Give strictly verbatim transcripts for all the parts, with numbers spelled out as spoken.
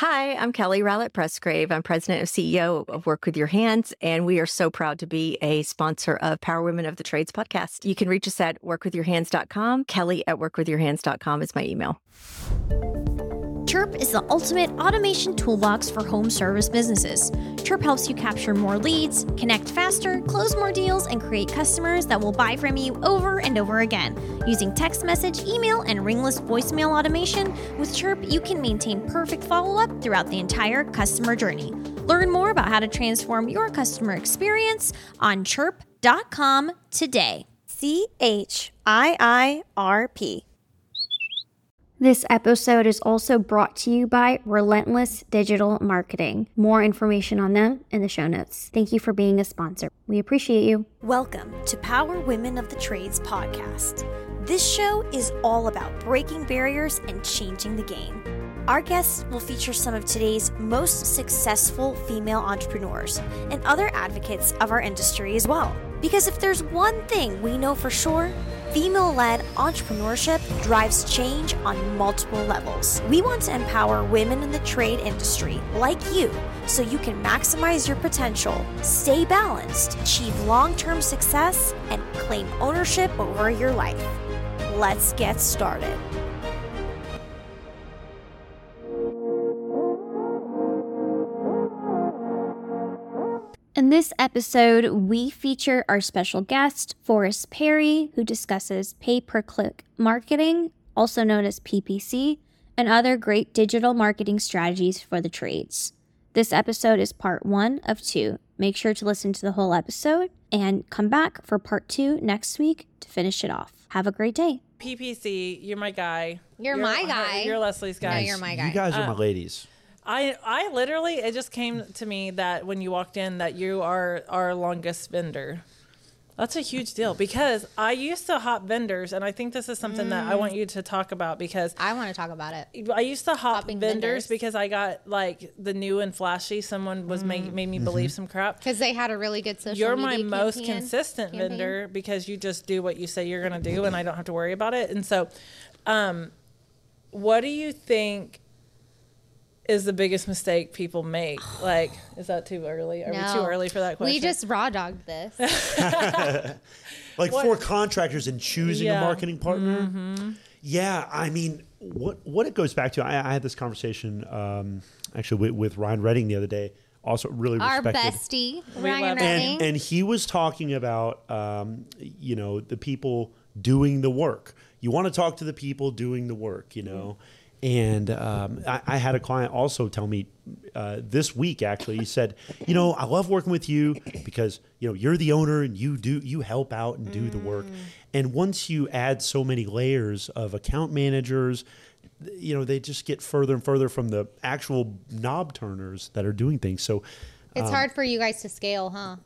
Hi, I'm Kelly Rowlett-Pressgrave. I'm president and C E O of Work With Your Hands, and we are so proud to be a sponsor of Power Women of the Trades podcast. You can reach us at work with your hands dot com. Kelly at work with your hands dot com is my email. Chirp is the ultimate automation toolbox for home service businesses. Chirp helps you capture more leads, connect faster, close more deals, and create customers that will buy from you over and over again. Using text message, email, and ringless voicemail automation, with Chirp, you can maintain perfect follow-up throughout the entire customer journey. Learn more about how to transform your customer experience on chirp dot com today. C H I I R P. This episode is also brought to you by Relentless Digital Marketing. More information on them in the show notes. Thank you for being a sponsor. We appreciate you. Welcome to Power Women of the Trades podcast. This show is all about breaking barriers and changing the game. Our guests will feature some of today's most successful female entrepreneurs and other advocates of our industry as well. Because if there's one thing we know for sure, female-led entrepreneurship drives change on multiple levels. We want to empower women in the trade industry like you so you can maximize your potential, stay balanced, achieve long-term success, and claim ownership over your life. Let's get started. In this episode, we feature our special guest, Forrest Perry, who discusses pay-per-click marketing, also known as P P C, and other great digital marketing strategies for the trades. This episode is part one of two. Make sure to listen to the whole episode and come back for part two next week to finish it off. Have a great day. P P C, you're my guy. You're, you're my guy. You're Leslie's guy. No, you're my guy. You guys are my uh, ladies. I, I literally, it just came to me that when you walked in that you are our longest vendor. That's a huge deal because I used to hop vendors, and I think this is something mm. that I want you to talk about because I want to talk about it. I used to hop vendors, vendors because I got like the new and flashy. Someone was mm. made, made me mm-hmm. believe some crap because they had a really good social you're media You're my most consistent campaign. vendor because you just do what you say you're going to do and I don't have to worry about it. And so um, what do you think is the biggest mistake people make? Like, is that too early? Are no. we too early for that question? We just raw dogged this. Like what? For contractors and choosing yeah. a marketing partner. Mm-hmm. Yeah, I mean, what what it goes back to, I, I had this conversation um, actually with, with Ryan Redding the other day, also really respected. Our bestie, Ryan Redding. And, and he was talking about, um, you know, the people doing the work. You want to talk to the people doing the work, you know. Mm. And um, I, I had a client also tell me uh, this week, actually, he said, you know, I love working with you because, you know, you're the owner and you do you help out and do mm. the work. And once you add so many layers of account managers, you know, they just get further and further from the actual knob turners that are doing things. So it's um, hard for you guys to scale, huh?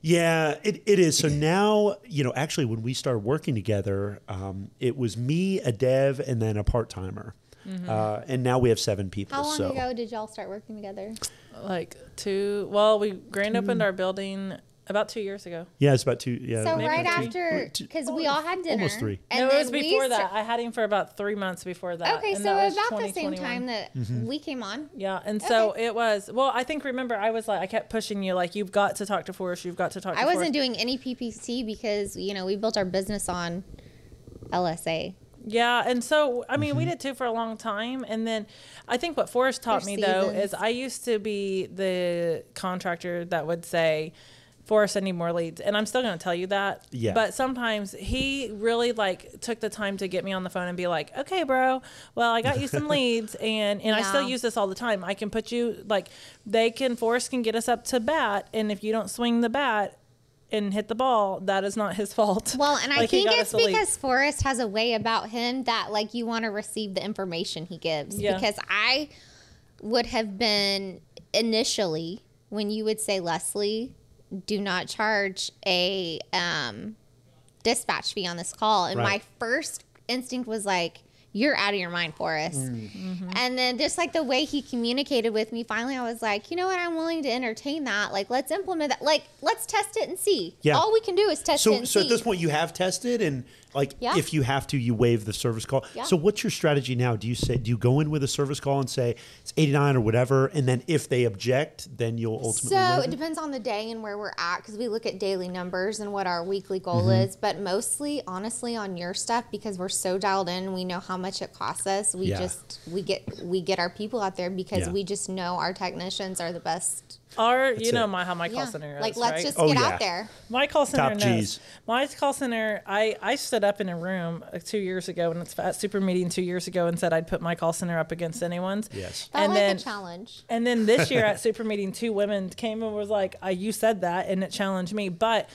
Yeah, it, it is. So now, you know, actually, when we started working together, um, it was me, a dev, and then a part-timer. Mm-hmm. Uh, and now we have seven people. How long so. ago did y'all start working together? Like two, well, we grand opened mm. our building about two years ago. Yeah, it's about two. Yeah. So right after, because we all had dinner. Almost three. And no, it was before that. I had him for about three months before that. Okay, so about the same time that mm-hmm. we came on. Yeah, and so okay. it was, well, I think, remember, I was like, I kept pushing you, like, you've got to talk to Forrest, you've got to talk to I Forrest. I wasn't doing any P P C because, you know, we built our business on L S A. Yeah, and so, I mean, mm-hmm. we did too for a long time, and then I think what Forrest taught There's me, seasons. though, is I used to be the contractor that would say, Forrest, I need more leads, and I'm still going to tell you that, yeah. but sometimes he really, like, took the time to get me on the phone and be like, okay, bro, well, I got you some leads, and, and yeah. I still use this all the time. I can put you, like, they can, Forrest can get us up to bat, and if you don't swing the bat and hit the ball, that is not his fault. Well, and I like think it's because Forrest has a way about him that, like, you want to receive the information he gives. Yeah. Because I would have been initially, when you would say, Leslie, do not charge a um, dispatch fee on this call. And right. my first instinct was like, you're out of your mind, Forrest. Mm-hmm. And then just like the way he communicated with me, finally I was like, you know what? I'm willing to entertain that. Like, let's implement that. Like, let's test it and see. Yeah. All we can do is test so, it and so see. So at this point you have tested and Like yeah. if you have to, you waive the service call. Yeah. So what's your strategy now? Do you say, do you go in with a service call and say it's eighty-nine or whatever, and then if they object, then you'll ultimately So it, it depends on the day and where we're at, because we look at daily numbers and what our weekly goal mm-hmm. is, but mostly honestly on your stuff, because we're so dialed in, we know how much it costs us. We yeah. just, we get, we get our people out there because yeah. we just know our technicians are the best. Our, That's you know, it. my how my call yeah. center is, like, let's right? just oh, get yeah. out there. My call center Top knows. G's. My call center, I, I stood up in a room two years ago, and it's at Super Meeting two years ago, and said I'd put my call center up against anyone's. Yes. That and was then, a challenge. And then this year at Super Meeting, two women came and was like, I, you said that, and it challenged me. But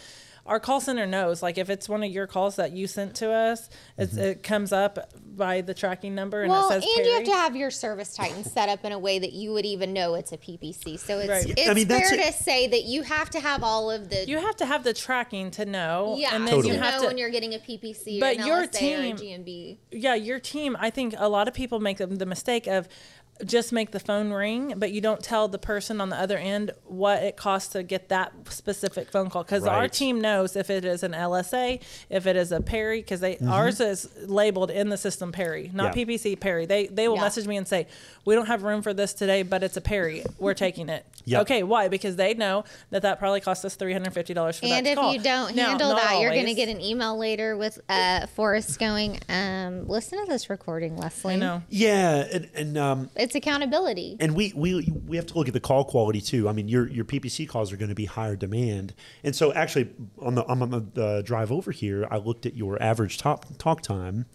our call center knows, like, if it's one of your calls that you sent to us, it's, mm-hmm. it comes up by the tracking number and well, it says Well, and Perry. You have to have your Service Titan set up in a way that you would even know it's a P P C. So it's, right. it's I mean, fair to say that you have to have all of the... You have to have the tracking to know. Yeah, and then totally. you have know to, when you're getting a P P C or but an L S A your team, or a G M B. Yeah, your team, I think a lot of people make the mistake of... just make the phone ring, but you don't tell the person on the other end what it costs to get that specific phone call. Because right. our team knows if it is an L S A, if it is a Perry, because they mm-hmm. ours is labeled in the system Perry, not yeah. P P C, Perry. They they will yeah. message me and say, we don't have room for this today, but it's a Perry. We're taking it. Yep. Okay, why? Because they know that that probably cost us three hundred fifty dollars for and that call. And if you don't now, handle that, always. You're going to get an email later with uh, Forrest going, um, listen to this recording, Leslie. I know. Yeah, and... and um, it's It's accountability, and we we we have to look at the call quality too. I mean, your your P P C calls are going to be higher demand, and so actually on the on the, the drive over here, I looked at your average talk talk time,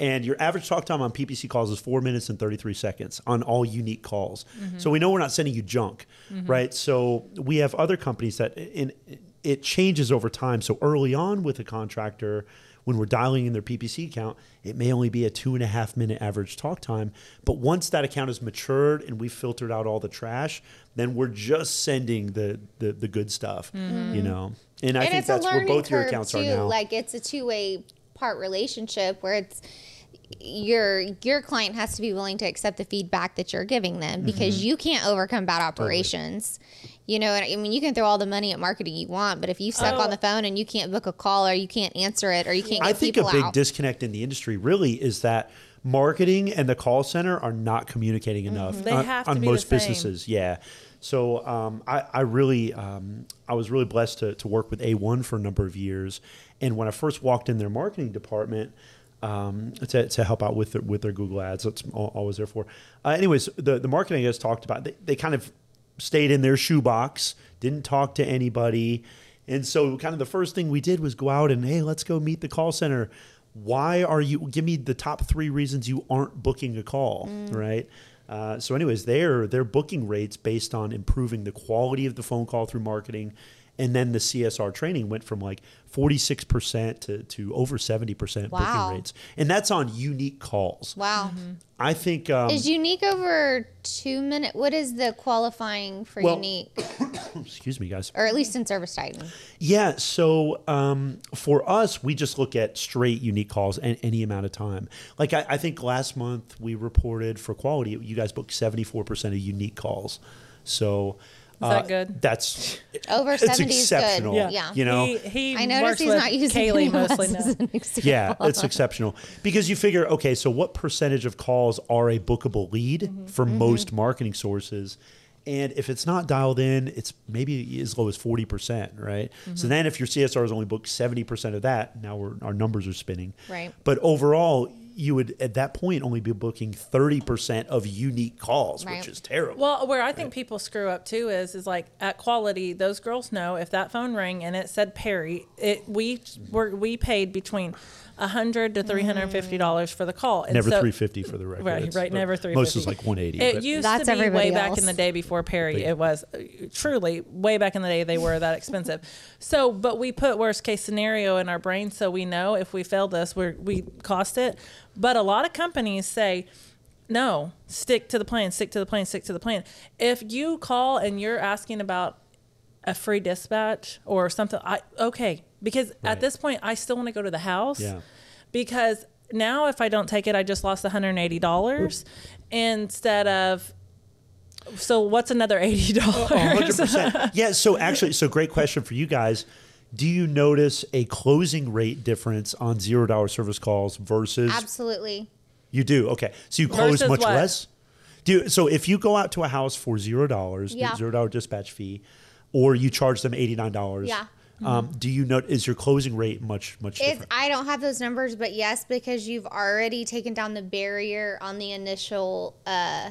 and your average talk time on P P C calls is four minutes and thirty three seconds on all unique calls. Mm-hmm. So we know we're not sending you junk, mm-hmm. right? So we have other companies that in it changes over time. So early on with a contractor, when we're dialing in their P P C account, it may only be a two and a half minute average talk time. But once that account is matured and we've filtered out all the trash, then we're just sending the the, the good stuff, mm-hmm. you know? And I and think that's where both your accounts too. are now. Like it's a two-way part relationship where it's, your your client has to be willing to accept the feedback that you're giving them, because mm-hmm. you can't overcome bad operations. Totally. You know, I mean, you can throw all the money at marketing you want, but if you suck oh. on the phone and you can't book a call or you can't answer it or you can't get I think people a big out. disconnect in the industry really is that marketing and the call center are not communicating enough mm-hmm. they on, have to on be most the same. businesses. Yeah. So um, I, I really, um, I was really blessed to, to work with A one for a number of years. And when I first walked in their marketing department, Um, to, to help out with their, with their Google Ads. That's all, all I was there for. Uh, anyways, the, the marketing guys talked about, they, they kind of stayed in their shoebox, didn't talk to anybody. And so kind of the first thing we did was go out and, hey, let's go meet the call center. Why are you, give me the top three reasons you aren't booking a call, mm. right? Uh, so anyways, their, their booking rates based on improving the quality of the phone call through marketing. And then the C S R training went from like forty-six percent to, to over seventy percent wow. booking rates. And that's on unique calls. Wow. Mm-hmm. I think... Um, is unique over two minutes? What is the qualifying for well, unique? Excuse me, guys. Or at least in Service Titan. Yeah. So um, for us, we just look at straight unique calls and any amount of time. Like I, I think last month we reported for quality, you guys booked seventy-four percent of unique calls. So... Is that good? Uh, that's over seventy is exceptional. Good. Yeah. yeah. You know, he, he I noticed he's not using Kaylee mostly now. Yeah, it's exceptional. Because you figure, okay, so what percentage of calls are a bookable lead mm-hmm. for mm-hmm. most marketing sources? And if it's not dialed in, it's maybe as low as forty percent, right? Mm-hmm. So then if your C S R is only booked seventy percent of that, now we're, our numbers are spinning. Right. But overall, you would at that point only be booking thirty percent of unique calls, right. which is terrible. Well, where I think right. people screw up too is, is like at quality, those girls know if that phone rang and it said Perry, it, we mm-hmm. were, we paid between a hundred to three hundred fifty dollars mm. for the call. And never so, three hundred fifty dollars for the record. Right, it's, right, never three hundred fifty dollars. Most is like one hundred eighty dollars. It used that's to be way else. Back in the day before Perry. But, it was uh, truly way back in the day they were that expensive. So, but we put worst case scenario in our brain so we know if we fail this, we're, we cost it. But a lot of companies say, no, stick to the plan, stick to the plan, stick to the plan. If you call and you're asking about a free dispatch or something, I okay, because right. at this point, I still want to go to the house yeah. because now if I don't take it, I just lost one hundred eighty dollars Oops. Instead of... So what's another eighty dollars? one hundred percent. Yeah, so actually, so great question for you guys. do you notice a closing rate difference on zero dollar service calls versus? Absolutely. You do? Okay. So you close versus much what? less? Do you, so if you go out to a house for zero dollars, yeah. zero dollar dispatch fee, or you charge them eighty-nine dollars. Yeah. Um, do you know, is your closing rate much, much it's, different? I don't have those numbers, but yes, because you've already taken down the barrier on the initial uh,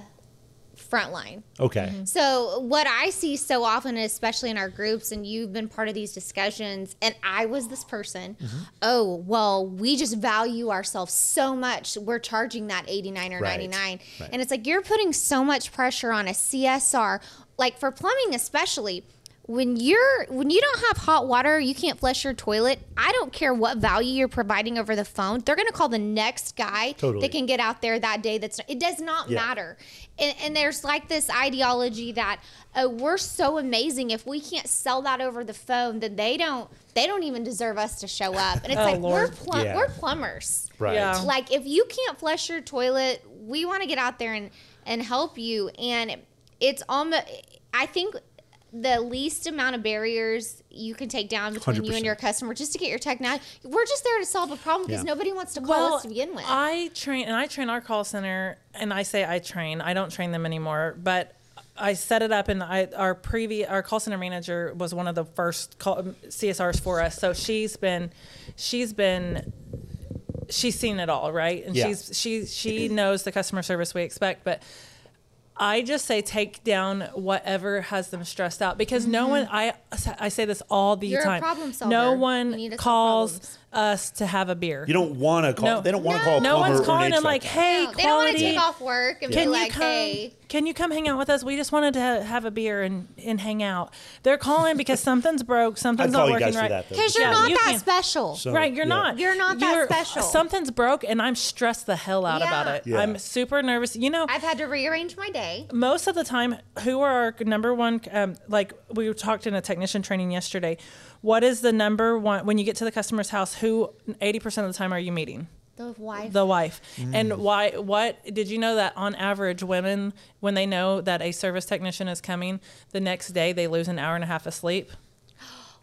front line. Okay. Mm-hmm. So what I see so often, especially in our groups, and you've been part of these discussions, and I was this person, mm-hmm. oh, well, we just value ourselves so much. We're charging that eighty-nine or right. ninety-nine. Right. And it's like, you're putting so much pressure on a C S R, like for plumbing especially. When you're when you don't have hot water, you can't flush your toilet. I don't care what value you're providing over the phone. They're going to call the next guy totally. that can get out there that day. That's it does not yeah. matter. And, and there's like this ideology that oh, we're so amazing. If we can't sell that over the phone, then they don't they don't even deserve us to show up. And it's oh, like Lord. we're plum yeah. we're plumbers. Right. Yeah. Like if you can't flush your toilet, we want to get out there and and help you. And it, it's almost I think. the least amount of barriers you can take down between one hundred percent. You and your customer just to get your tech now. We're just there to solve a problem because yeah. nobody wants to call well, us to begin with. I train, and I train our call center, and I say I train. I don't train them anymore, but I set it up, and I, our previous, our call center manager was one of the first call, C S Rs for us. So she's been, she's been, she's seen it all, right? And yeah. she's she she knows the customer service we expect, but I just say take down whatever has them stressed out because mm-hmm. no one, I I say this all the You're time. A problem solver. No one calls us to have a beer. You don't want to call. No. They don't want to no. call a plumber. No one's calling them like, hey, no, they don't want to take off work and yeah. be like, come, hey. Can you come hang out with us? We just wanted to have a beer and, and hang out. They're calling because something's broke. Something's not working right. Because you're yeah, not you that can. special. So, right, you're yeah. not. You're not that you're, special. Something's broke and I'm stressed the hell out yeah. about it. Yeah. I'm super nervous. You know, I've had to rearrange my day. Most of the time, who are our number one, um, like we talked in a technician training yesterday, what is the number one, when you get to the customer's house, who eighty percent of the time are you meeting? The wife. The wife. Mm. And why, what, did you know that on average women, when they know that a service technician is coming, the next day they lose an hour and a half of sleep?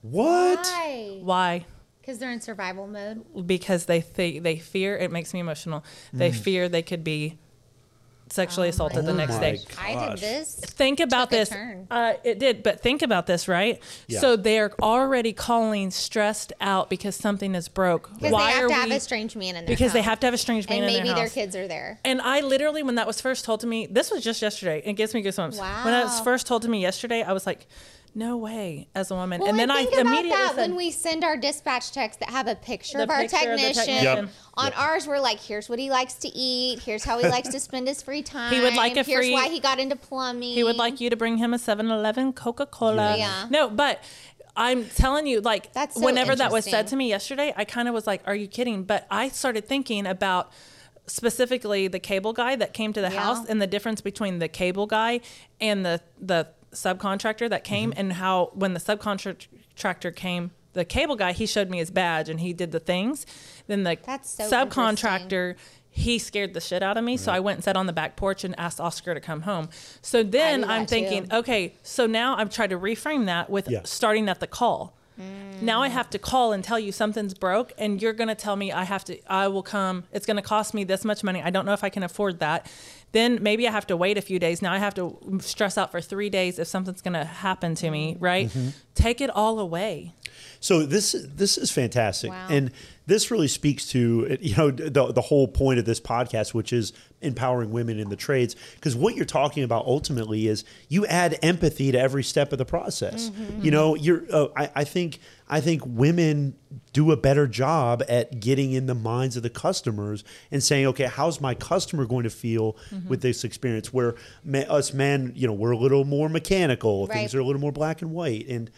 What? Why? Why? Because they're in survival mode? Because they th- they fear, it makes me emotional, mm. they fear they could be sexually oh assaulted the next day. Gosh. I did this. Think about this. Uh, it did, but think about this, right? Yeah. So they're already calling stressed out because something is broke. Because Why they have are to have we... a strange man in their Because house. They have to have a strange man and in their house. And maybe their kids are there. And I literally, when that was first told to me, this was just yesterday. It gives me goosebumps. Wow. When that was first told to me yesterday, I was like, no way, as a woman. Well, and then I, think I about immediately that said, when we send our dispatch texts that have a picture of our picture technician, of technician. Yep. on yep. ours we're like, here's what he likes to eat, here's how he likes to spend his free time. He would like a here's free, why he got into plumbing. He would like you to bring him a seven eleven Coca-Cola. Yeah. No, but I'm telling you, like That's so whenever that was said to me yesterday, I kind of was like, are you kidding? But I started thinking about specifically the cable guy that came to the yeah. house and the difference between the cable guy and the the subcontractor that came mm-hmm. and how when the subcontractor came, the cable guy, he showed me his badge and he did the things. Then the so subcontractor, he scared the shit out of me. Mm-hmm. So I went and sat on the back porch and asked Oscar to come home. So then I'm thinking, too. okay, so now I've tried to reframe that with yeah. starting at the call. Mm. Now I have to call and tell you something's broke and you're going to tell me I have to, I will come. It's going to cost me this much money. I don't know if I can afford that. Then maybe I have to wait a few days. Now I have to stress out for three days if something's going to happen to me, right? Mm-hmm. Take it all away. So this, this is fantastic. Wow. And this really speaks to, you know, the, the whole point of this podcast, which is empowering women in the trades. Because what you're talking about ultimately is you add empathy to every step of the process. Mm-hmm. You know, you're, uh, I, I think, I think women do a better job at getting in the minds of the customers and saying, okay, how's my customer going to feel mm-hmm. with this experience? Where man, us men, you know, we're a little more mechanical. Right. Things are a little more black and white. And,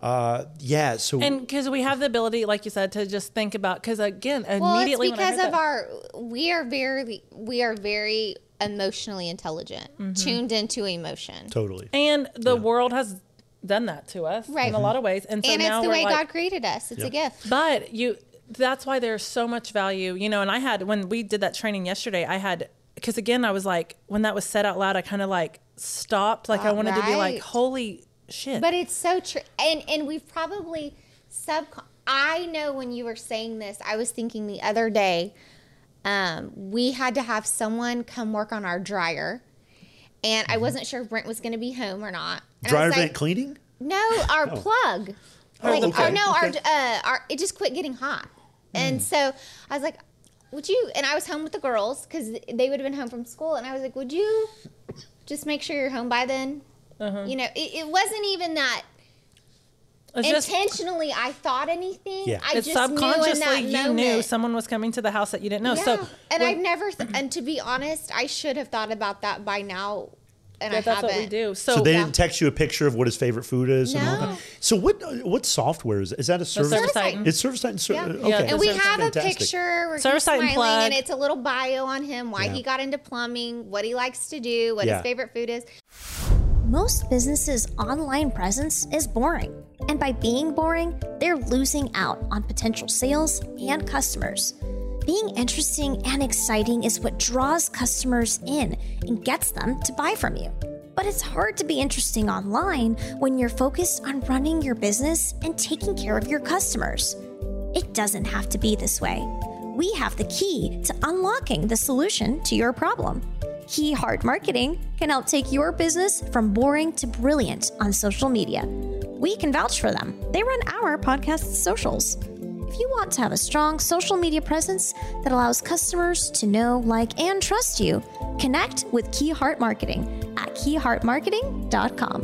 Uh, yeah. So and because we have the ability, like you said, to just think about. Because again, well, immediately it's because when I heard of that, our we are very we are very emotionally intelligent, mm-hmm. tuned into emotion. Totally. And the yeah. world has done that to us right. in mm-hmm. a lot of ways, and so and now it's the we're way like, God created us. It's yeah. a gift. But you, that's why there's so much value, you know. And I had when we did that training yesterday, I had because again, I was like when that was said out loud, I kind of like stopped, like oh, I wanted right. to be like, holy. Shit. But it's so true. And and we've probably sub. I know when you were saying this, I was thinking the other day, um, we had to have someone come work on our dryer, and mm-hmm. I wasn't sure if Brent was going to be home or not. And dryer vent like, cleaning? No, our oh. plug. Oh, like, okay. oh no, okay. our uh, our it just quit getting hot, mm. and so I was like, would you? And I was home with the girls because they would have been home from school, and I was like, would you just make sure you're home by then? Uh-huh. You know, it, it wasn't even that. Just, intentionally I thought anything yeah. I it's just subconsciously knew in that you moment. Knew someone was coming to the house that you didn't know yeah. so and well, I've never th and to be honest I should have thought about that by now and yeah, I that's haven't. What we do so, so they yeah. didn't text you a picture of what his favorite food is no. and all that. So what what software is is that a service, service Titan. It's Service Titan yeah. okay yeah, and we service have fantastic. A picture where Service Titan plug. And it's a little bio on him why yeah. he got into plumbing what he likes to do what yeah. his favorite food is. Most businesses' online presence is boring. And by being boring, they're losing out on potential sales and customers. Being interesting and exciting is what draws customers in and gets them to buy from you. But it's hard to be interesting online when you're focused on running your business and taking care of your customers. It doesn't have to be this way. We have the key to unlocking the solution to your problem. Keyhart Marketing can help take your business from boring to brilliant on social media. We can vouch for them. They run our podcast socials. If you want to have a strong social media presence that allows customers to know, like, and trust you, connect with Keyhart Marketing at keyhart marketing dot com.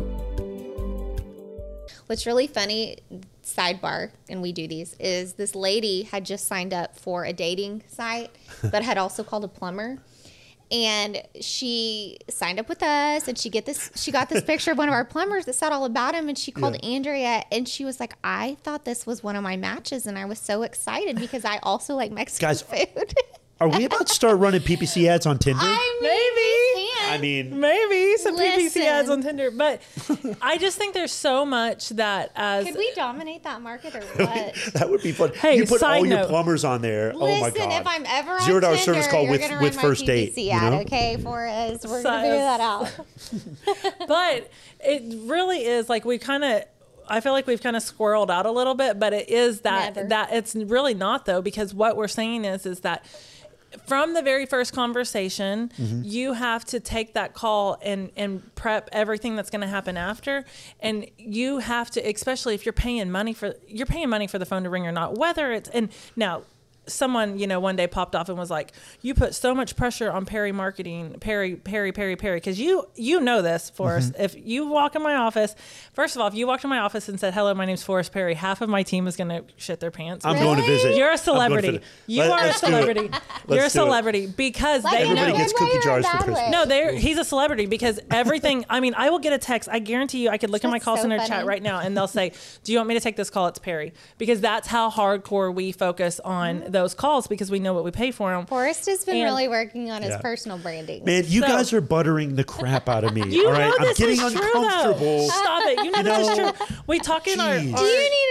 What's really funny, sidebar, and we do these, is this lady had just signed up for a dating site, but had also called a plumber. And she signed up with us, and she get this. She got this picture of one of our plumbers that said all about him, and she called yeah. Andrea, and she was like, "I thought this was one of my matches, and I was so excited because I also like Mexican Guys, food." Are we about to start running P P C ads on Tinder? I mean, maybe. I mean, maybe some listen. P P C ads on Tinder, but I just think there's so much that as could we dominate that market or what? That would be fun. Hey, you put all note. Your plumbers on there. Listen, oh my god! If I'm ever on zero dollar service call with with first date, you know? Okay, Forrest, we're so, gonna figure that out. But it really is like we kind of. I feel like we've kind of squirreled out a little bit, but it is that Never. That it's really not though because what we're saying is is that. From the very first conversation, mm-hmm. you have to take that call and, and prep everything that's going to happen after. And you have to, especially if you're paying money for, you're paying money for the phone to ring or not, whether it's, and now someone, you know, one day popped off and was like, you put so much pressure on Perry marketing, Perry, Perry, Perry, Perry. Cause you, you know this Forrest. Mm-hmm. If you walk in my office, first of all, if you walked in my office and said, hello, my name's Forrest Perry, half of my team is going to shit their pants. I'm really? Going to visit. You're a celebrity. You Let, are a celebrity. You're a celebrity because like they everybody know. Gets cookie jars for Christmas. No, they're, he's a celebrity because everything, I mean, I will get a text. I guarantee you, I could look that's in my call so center funny. Chat right now and they'll say, do you want me to take this call? It's Perry. Because that's how hardcore we focus on mm-hmm. those calls because we know what we pay for them. Forrest has been and, really working on his yeah. personal branding. Man, you so, guys are buttering the crap out of me. You all right, know this I'm getting is uncomfortable. True, stop it. You know, you know this is true. We talk in our, our. Do you need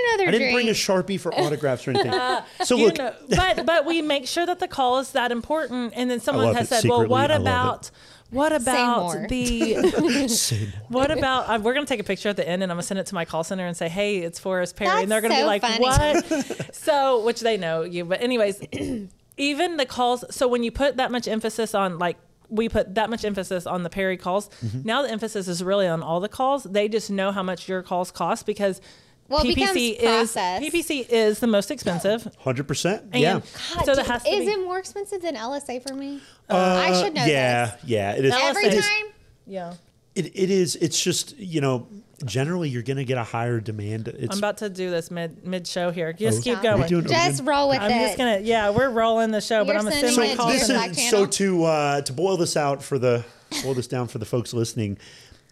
another? I didn't drink? Bring a Sharpie for autographs or anything. Uh, so look, know, but but we make sure that the call is that important. And then someone has said, secretly, well, what about? What about the, what about, uh, we're going to take a picture at the end and I'm gonna send it to my call center and say, hey, it's Forrest Perry. That's and they're going to so be like, funny. What? So, which they know you, but anyways, even the calls. So when you put that much emphasis on like, we put that much emphasis on the Perry calls. Mm-hmm. Now the emphasis is really on all the calls. They just know how much your calls cost because well, P P C is P P C is the most expensive. one hundred percent. Yeah. God, so that has to is be. It more expensive than L S A for me? Uh, I should know yeah, this. Yeah, yeah. It is. Every it time? Is, yeah. It, it is. It's just, you know, generally you're going to get a higher demand. It's, I'm about to do this mid, mid show here. Just oh, keep going. Doing, just roll with I'm it. I'm just going to, yeah, we're rolling the show, you're but I'm going to send my call. So, so to, uh, to boil this out for the, boil this down for the folks listening,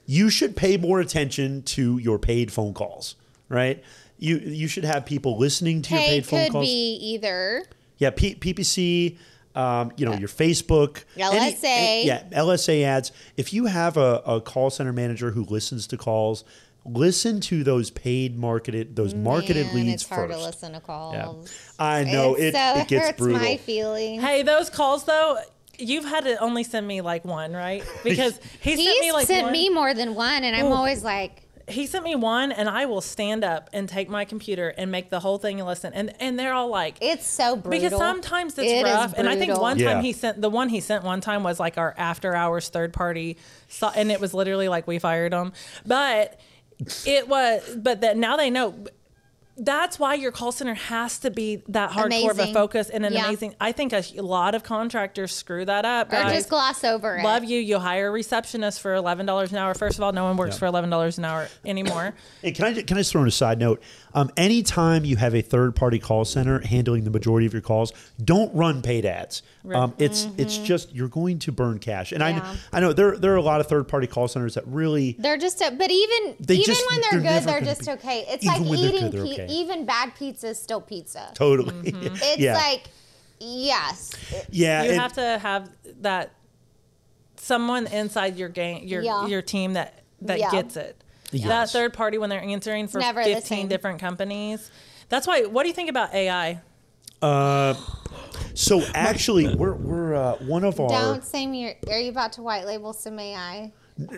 you should pay more attention to your paid phone calls. Right, you you should have people listening to hey, your paid phone calls. It could be either. Yeah, P PPC, um, you know, yeah. your Facebook, L S A, any, any, yeah, L S A ads. If you have a, a call center manager who listens to calls, listen to those paid marketed, those marketed Man, leads it's first. It's hard to listen to calls. Yeah. I know it. So it gets hurts brutal. My feelings. Hey, those calls though. You've had to only send me like one, right? Because he sent me like sent one. Me more than one, and I'm Ooh. Always like. he sent me one, and I will stand up and take my computer and make the whole thing and listen. And and they're all like, it's so brutal. Because sometimes it's it rough. And I think one time yeah. he sent, the one he sent one time was like our after hours third party. So, and it was literally like we fired them. But it was, but that now they know. That's why your call center has to be that hardcore amazing. of a focus and an yeah. amazing. I think a lot of contractors screw that up. Or guys. just gloss over it. Love you. You hire a receptionist for eleven dollars an hour. First of all, no one works yeah. for eleven dollars an hour anymore. Hey, can I can I just throw in a side note? Um, anytime you have a third party call center handling the majority of your calls, don't run paid ads. Right. Um, it's mm-hmm. it's just you're going to burn cash. And yeah. I I know there there are a lot of third party call centers that really they're just a, but even they even just, when they're, they're good they're just be, okay. It's like eating pizza. Even bad pizza is still pizza. Totally. Mm-hmm. It's yeah. like, yes. Yeah. You it, have to have that someone inside your gang, your yeah. your team that, that yeah. gets it. Yes. That third party when they're answering for Never fifteen different companies. That's why. What do you think about A I? Uh, so actually, we're we're uh, one of our. Don't say me. Are you about to white label some A I?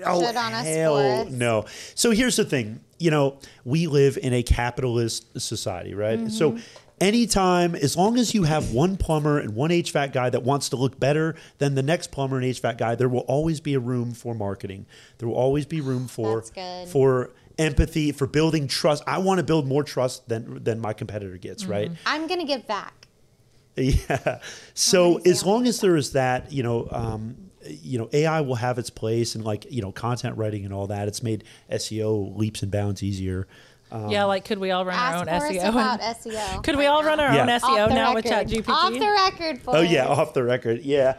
Oh, Shit on us hell no. So here's the thing. You know, we live in a capitalist society, right? Mm-hmm. So anytime, as long as you have one plumber and one H V A C guy that wants to look better than the next plumber and H V A C guy, there will always be a room for marketing. There will always be room for for empathy, for building trust. I want to build more trust than than my competitor gets, mm-hmm. right? I'm going to give back. Yeah. So as long as there is that, you know, um, you know, A I will have its place and like, you know, content writing and all that. It's made S E O leaps and bounds easier. Um, yeah, like could we all run our own S E O? About S E O? Could we all run our own S E O now with ChatGPT? Off the record, folks. Oh yeah, off the record. Yeah.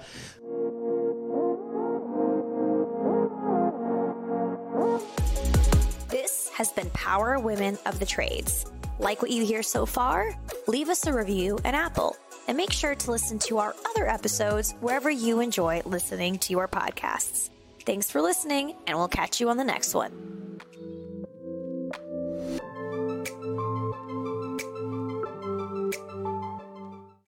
This has been Power Women of the Trades. Like what you hear so far? Leave us a review on Apple. And make sure to listen to our other episodes wherever you enjoy listening to your podcasts. Thanks for listening, and we'll catch you on the next one.